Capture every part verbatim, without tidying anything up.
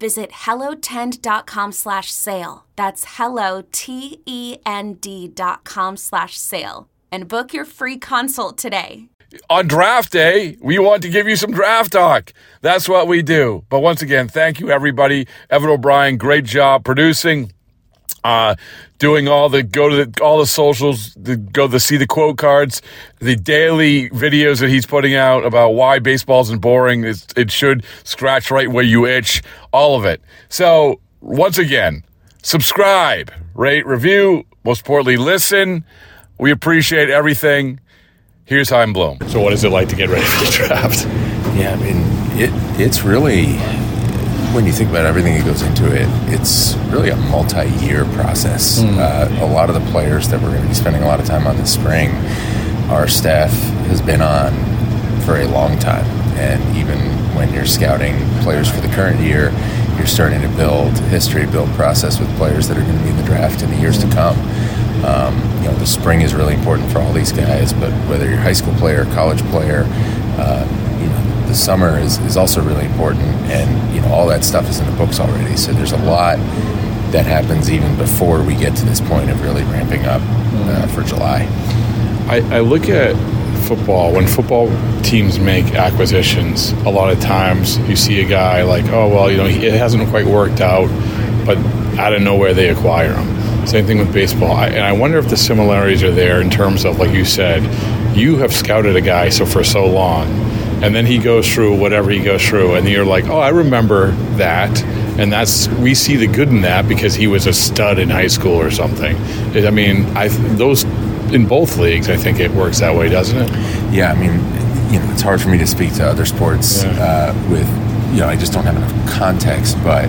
Visit hello tend dot com slash sale. That's hello tend dot com slash sale. And book your free consult today. On draft day, we want to give you some draft talk. That's what we do. But once again, thank you, everybody. Evan O'Brien, great job producing. Uh, doing all the go to the, all the socials, the go the see the quote cards, the daily videos that he's putting out about why baseball isn't boring. It's, it should scratch right where you itch. All of it. So once again, subscribe, rate, review. Most importantly, listen. We appreciate everything. Here's Chaim Bloom. So what is it like to get ready for the draft? Yeah, I mean it. It's really. When you think about everything that goes into it, it's really a multi-year process. Mm-hmm. Uh, a lot of the players that we're going to be spending a lot of time on this spring, our staff has been on for a long time. And even when you're scouting players for the current year, you're starting to build history, build process with players that are going to be in the draft in the years to come. Um, you know, the spring is really important for all these guys, but whether you're a high school player, college player, uh, you know, the summer is, is also really important, and you know all that stuff is in the books already. So there's a lot that happens even before we get to this point of really ramping up uh, for July. I, I look at football. When football teams make acquisitions, a lot of times you see a guy like, oh well, you know it hasn't quite worked out, but out of nowhere they acquire him. Same thing with baseball, I, and I wonder if the similarities are there in terms of, like you said, you have scouted a guy so for so long. And then he goes through whatever he goes through, and you're like, oh, I remember that. And that's we see the good in that because he was a stud in high school or something. I mean, I those in both leagues, I think it works that way, doesn't it? Yeah, I mean, you know, it's hard for me to speak to other sports yeah. uh, with, you know, I just don't have enough context. But,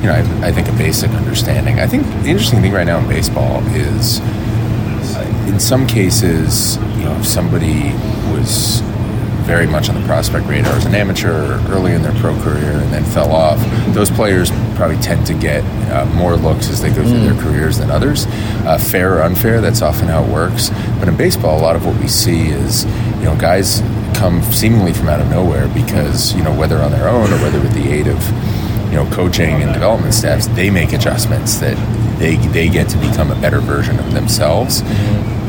you know, I, I think a basic understanding. I think the interesting thing right now in baseball is uh, in some cases, you know, if somebody was very much on the prospect radar as an amateur early in their pro career and then fell off, those players probably tend to get uh, more looks as they go through mm. their careers than others. Uh, fair or unfair, that's often how it works. But in baseball, a lot of what we see is, you know, guys come seemingly from out of nowhere because, you know, whether on their own or whether with the aid of, you know, coaching and development staffs, they make adjustments that they they get to become a better version of themselves.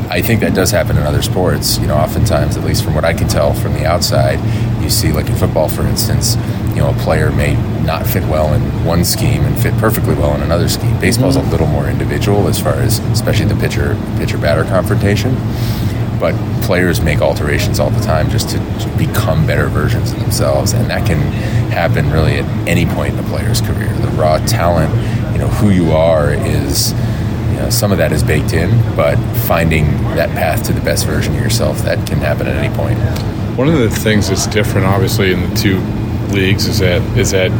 I think that does happen in other sports. You know, oftentimes, at least from what I can tell from the outside, you see, like in football, for instance, you know, a player may not fit well in one scheme and fit perfectly well in another scheme. Baseball's mm-hmm. a little more individual as far as, especially the pitcher, pitcher-batter confrontation. But players make alterations all the time just to, to become better versions of themselves, and that can happen really at any point in a player's career. The raw talent, you know, who you are is... You know, some of that is baked in, but finding that path to the best version of yourself, that can happen at any point. One of the things that's different, obviously, in the two leagues is that is that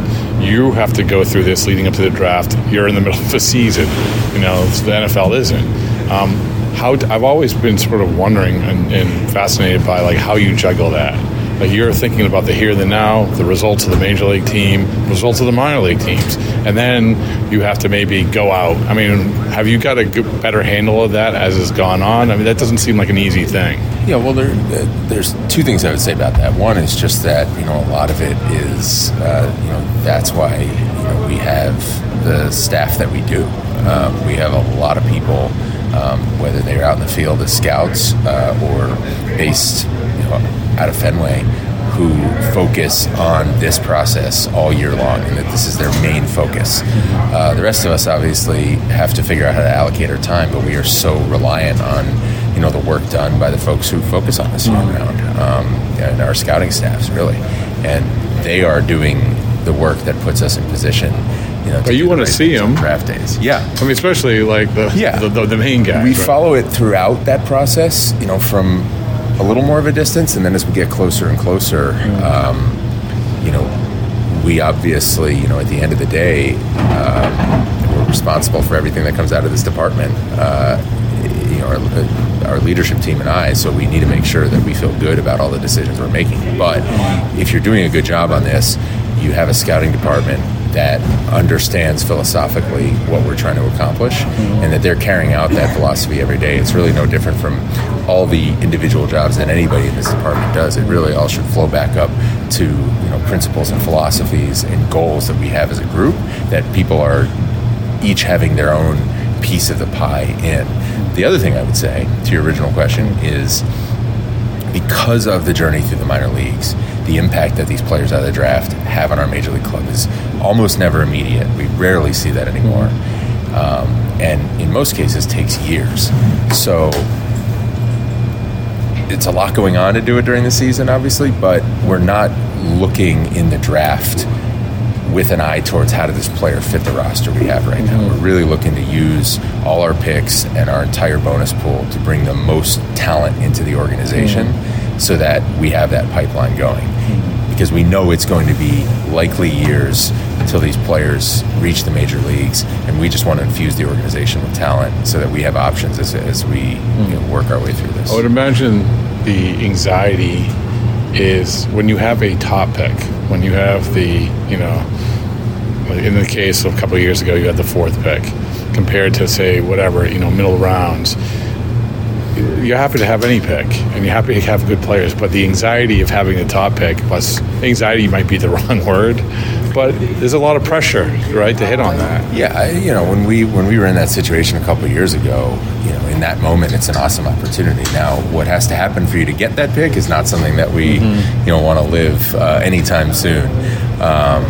you have to go through this leading up to the draft. You're in the middle of a season. You know, the N F L isn't. Um, how I've always been sort of wondering and, and fascinated by, like, how you juggle that. But you're thinking about the here and the now, the results of the major league team, results of the minor league teams. And then you have to maybe go out. I mean, have you got a good, better handle of that as it's gone on? I mean, that doesn't seem like an easy thing. Yeah, well, there, there's two things I would say about that. One is just that, you know, a lot of it is, uh, you know, that's why, you know, we have the staff that we do. Um, we have a lot of people, um, whether they're out in the field as scouts uh, or based, you know, out of Fenway, who focus on this process all year long, and that this is their main focus. Uh, the rest of us obviously have to figure out how to allocate our time, but we are so reliant on, you know, the work done by the folks who focus on this year round, um, and our scouting staffs, really. And they are doing the work that puts us in position. You know, but you want to see him draft days, yeah. I mean, especially like the yeah. the, the, the main guy. We right? follow it throughout that process, you know, from a little more of a distance, and then as we get closer and closer, mm-hmm. um, you know, we obviously, you know, at the end of the day, um, we're responsible for everything that comes out of this department. Uh, you know, our, our leadership team and I. So we need to make sure that we feel good about all the decisions we're making. But if you're doing a good job on this, you have a scouting department that understands philosophically what we're trying to accomplish, and that they're carrying out that philosophy every day. It's really no different from all the individual jobs that anybody in this department does. It really all should flow back up to, you know, principles and philosophies and goals that we have as a group, that people are each having their own piece of the pie in. The other thing I would say to your original question is, because of the journey through the minor leagues, the impact that these players out of the draft have on our major league club is almost never immediate. We rarely see that anymore. Um, and in most cases, takes years. So it's a lot going on to do it during the season, obviously, but we're not looking in the draft with an eye towards how did this player fit the roster we have right now. We're really looking to use all our picks and our entire bonus pool to bring the most talent into the organization, so that we have that pipeline going, because we know it's going to be likely years until these players reach the major leagues, and we just want to infuse the organization with talent so that we have options as, as we, you know, work our way through this. I would imagine the anxiety is when you have a top pick, when you have the, you know, in the case of a couple of years ago, you had the fourth pick compared to, say, whatever, you know, middle rounds. You're happy to have any pick, and you're happy to have good players, but the anxiety of having the top pick, plus anxiety might be the wrong word, but there's a lot of pressure, right, to hit on that. Yeah, I, you know, when we when we were in that situation a couple of years ago, you know, in that moment, it's an awesome opportunity. Now, what has to happen for you to get that pick is not something that we, mm-hmm. you know, want to live uh, anytime soon. Um,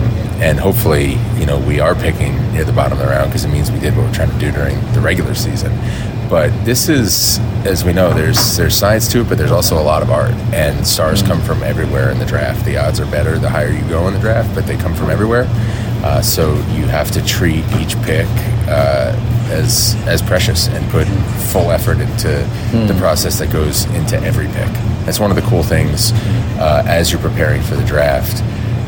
and hopefully, you know, we are picking near the bottom of the round, because it means we did what we're trying to do during the regular season. But this is, as we know, there's there's science to it, but there's also a lot of art. And stars come from everywhere in the draft. The odds are better the higher you go in the draft, but they come from everywhere. Uh, so you have to treat each pick uh, as as precious and put full effort into mm. the process that goes into every pick. That's one of the cool things uh, as you're preparing for the draft.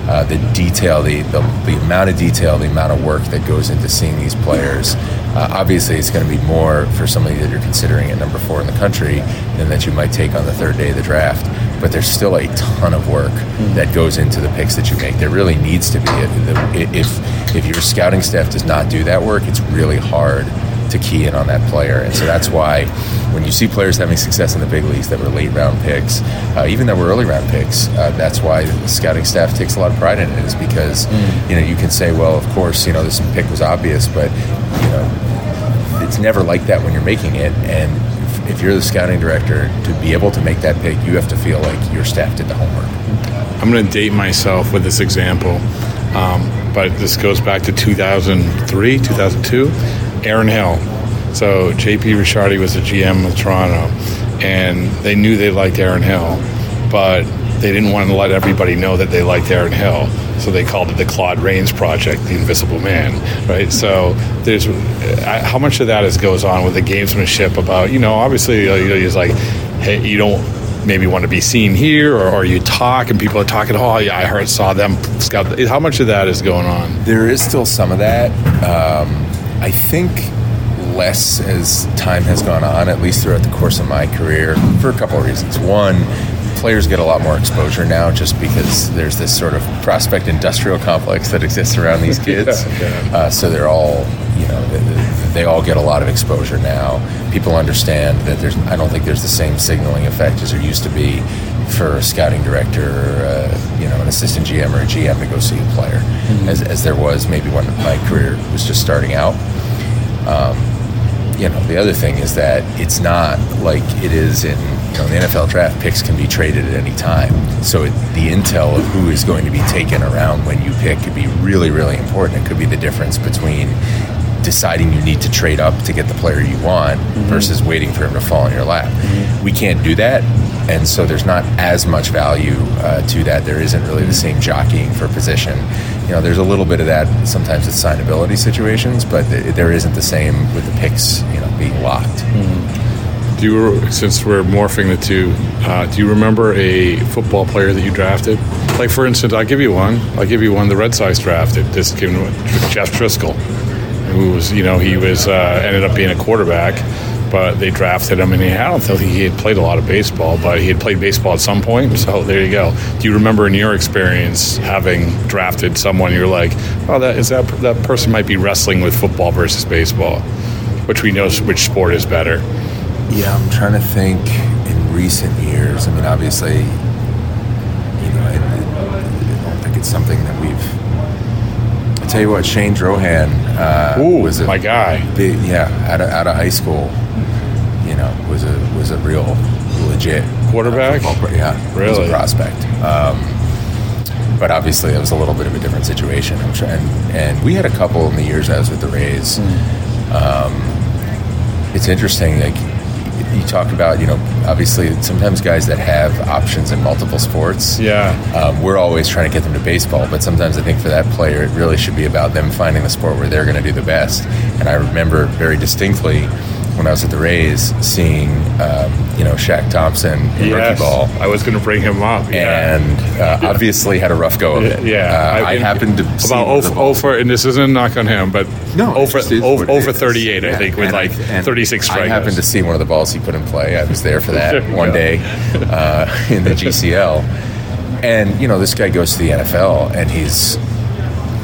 Uh, the detail, the, the the amount of detail, the amount of work that goes into seeing these players. Uh, obviously, it's going to be more for somebody that you're considering at number four in the country than that you might take on the third day of the draft. But there's still a ton of work that goes into the picks that you make. There really needs to be. If if your scouting staff does not do that work, it's really hard to key in on that player. And so that's why when you see players having success in the big leagues that were late round picks, uh, even that were early round picks, uh, that's why the scouting staff takes a lot of pride in it, is because mm. you know, you can say, well, of course, you know, this pick was obvious, but you know, it's never like that when you're making it. And if, if you're the scouting director, to be able to make that pick, you have to feel like your staff did the homework. I'm going to date myself with this example, um, but this goes back to two thousand three, two thousand two. Aaron Hill. So J P. Ricciardi was the G M of Toronto, and they knew they liked Aaron Hill, but they didn't want to let everybody know that they liked Aaron Hill, so they called it the Claude Rains Project, the Invisible Man, right? So there's I, how much of that is goes on with the gamesmanship about, you know, obviously, you know, it's like, hey, you don't maybe want to be seen here, or, or you talk and people are talking, oh, yeah, I heard, saw them, scout. How much of that is going on? There is still some of that. Um I think less as time has gone on, at least throughout the course of my career, for a couple of reasons. One, players get a lot more exposure now just because there's this sort of prospect industrial complex that exists around these kids. yeah, yeah. Uh, so they're all, you know, they, they all get a lot of exposure now. People understand that there's, I don't think there's the same signaling effect as there used to be for a scouting director, or, uh, you know, an assistant G M or a G M to go see a player, mm-hmm. as, as there was maybe when my career was just starting out. Um, you know, the other thing is that it's not like it is in, you know, the N F L draft. Picks can be traded at any time. So it, the intel of who is going to be taken around when you pick could be really, really important. It could be the difference between deciding you need to trade up to get the player you want mm-hmm. versus waiting for him to fall in your lap. Mm-hmm. We can't do that. And so there's not as much value uh, to that. There isn't really the same jockeying for position. You know, there's a little bit of that sometimes in signability situations, but th- there isn't the same with the picks, you know, being locked. Mm-hmm. Do you, since we're morphing the two, uh, do you remember a football player that you drafted? Like, for instance, I'll give you one. I'll give you one the Red Sox drafted. This came with Jeff Driscoll, who was, you know, he was uh, ended up being a quarterback. But they drafted him, and he, I don't think he had played a lot of baseball, but he had played baseball at some point, so there you go. Do you remember in your experience having drafted someone, you're like, oh, that is that that person might be wrestling with football versus baseball, which we know which sport is better? Yeah, I'm trying to think in recent years. I mean, obviously, you know, I, I don't think it's something that we've... Tell you what, Shane Drohan uh, Ooh, was a my guy. Big, yeah, out of, out of high school, you know, was a was a real legit quarterback. Football, yeah, really, was a prospect. Um, but obviously, it was a little bit of a different situation. I'm sure, and, and we had a couple in the years I was with the Rays. Mm. Um, it's interesting, like you talk about, you know, obviously sometimes guys that have options in multiple sports. Yeah. Um, we're always trying to get them to baseball, but sometimes I think for that player, it really should be about them finding the sport where they're going to do the best. And I remember very distinctly when I was at the Rays seeing, um, you know, Shaq Thompson in yes. rookie ball. I was going to bring him up. Yeah. And uh, obviously had a rough go of it. Yeah. Uh, I, I happened to about see oh for, and this isn't a knock on him, but no, over thirty-eight, yeah. I think, with and like I, thirty-six strikeouts. I happened to see one of the balls he put in play. I was there for that there one go. day uh, in the G C L. And, you know, this guy goes to the N F L, and he's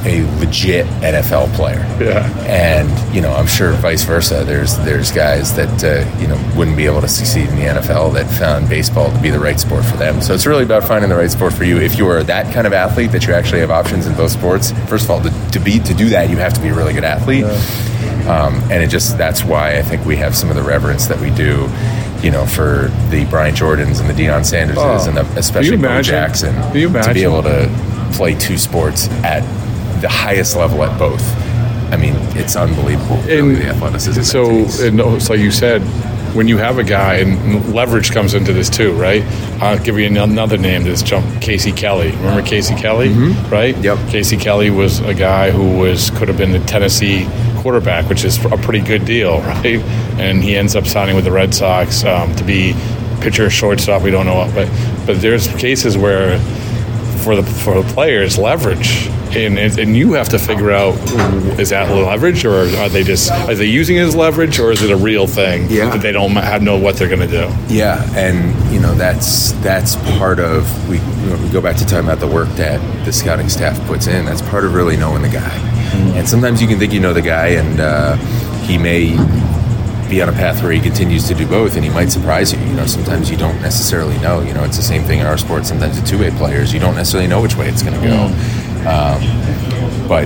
a legit N F L player. Yeah. And, you know, I'm sure vice versa. There's there's guys that, uh, you know, wouldn't be able to succeed in the N F L that found baseball to be the right sport for them. So it's really about finding the right sport for you. If you are that kind of athlete that you actually have options in both sports, first of all, to, to be to do that, you have to be a really good athlete. Yeah. Um, and it just, that's why I think we have some of the reverence that we do, you know, for the Brian Jordans and the Deion Sanderses oh. and the, especially Bo Jackson. Can you imagine? To be able to play two sports at the highest level at both. I mean, it's unbelievable. Really, the athleticism. So, and it's like you said, when you have a guy, and leverage comes into this too, right? I'll give you another name that's jumped, Casey Kelly. Remember Casey Kelly, mm-hmm. right? Yep. Casey Kelly was a guy who was could have been the Tennessee quarterback, which is a pretty good deal, right? And he ends up signing with the Red Sox um, to be pitcher, shortstop. We don't know what, but but there's cases where for the for the players leverage. And, and you have to figure out, is that leverage, or are they just are they using it as leverage, or is it a real thing yeah. that they don't have, know what they're going to do? Yeah, and you know that's that's part of we, you know, we go back to talking about the work that the scouting staff puts in. That's part of really knowing the guy. Mm-hmm. And sometimes you can think you know the guy, and uh, he may be on a path where he continues to do both, and he might surprise you. You know, sometimes you don't necessarily know. You know, it's the same thing in our sport. Sometimes the two-way players, you don't necessarily know which way it's going to go. Mm-hmm. Um, but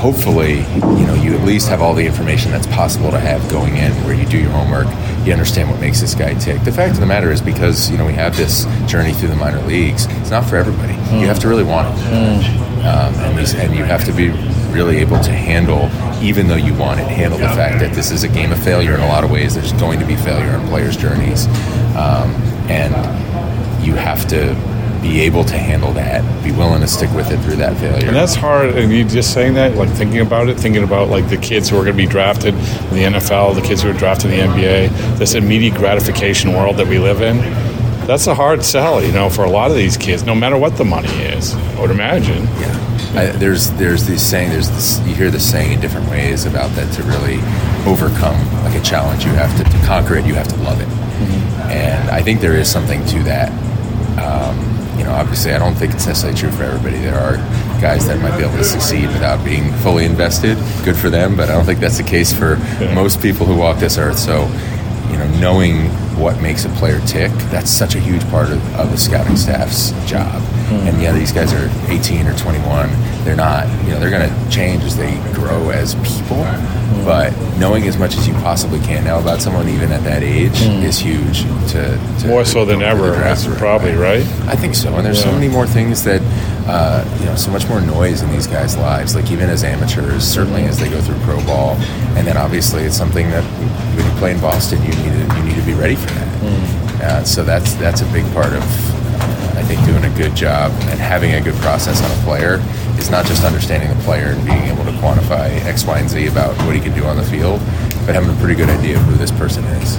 hopefully, you know, you at least have all the information that's possible to have going in, where you do your homework, you understand what makes this guy tick. The fact of the matter is, because, you know, we have this journey through the minor leagues, it's not for everybody. Mm. You have to really want it. Mm. Um, and, these, and you have to be really able to handle, even though you want it, handle the fact that this is a game of failure in a lot of ways. There's going to be failure in players' journeys. Um, and you have to be able to handle that, be willing to stick with it through that failure. And that's hard, and you just saying that, like thinking about it, thinking about like the kids who are going to be drafted in the N F L, the kids who are drafted in the N B A, this immediate gratification world that we live in, that's a hard sell, you know, for a lot of these kids, no matter what the money is, I would imagine. Yeah. I, there's there's this saying, there's this, you hear this saying in different ways about that, to really overcome like a challenge, you have to, to conquer it, you have to love it. Mm-hmm. And I think there is something to that. Um, you know, obviously I don't think it's necessarily true for everybody. There are guys that might be able to succeed without being fully invested. Good for them, but I don't think that's the case for most people who walk this earth. So, you know, knowing what makes a player tick, that's such a huge part of, of the scouting staff's job. Mm. And yeah, these guys are eighteen or twenty-one. They're not, you know, they're going to change as they grow as people. Mm. But knowing as much as you possibly can now about someone, even at that age, mm. is huge. To, to more so than ever, that's probably right. I think so. And there's yeah. so many more things that, uh, you know, so much more noise in these guys' lives. Like even as amateurs, certainly as they go through pro ball, and then obviously it's something that when you play in Boston, you need to, you need to be ready for that. Mm. Uh, so that's that's a big part of, uh, I think, doing a good job and having a good process on a player. It's not just understanding the player and being able to quantify X, Y, and Z about what he can do on the field, but having a pretty good idea of who this person is.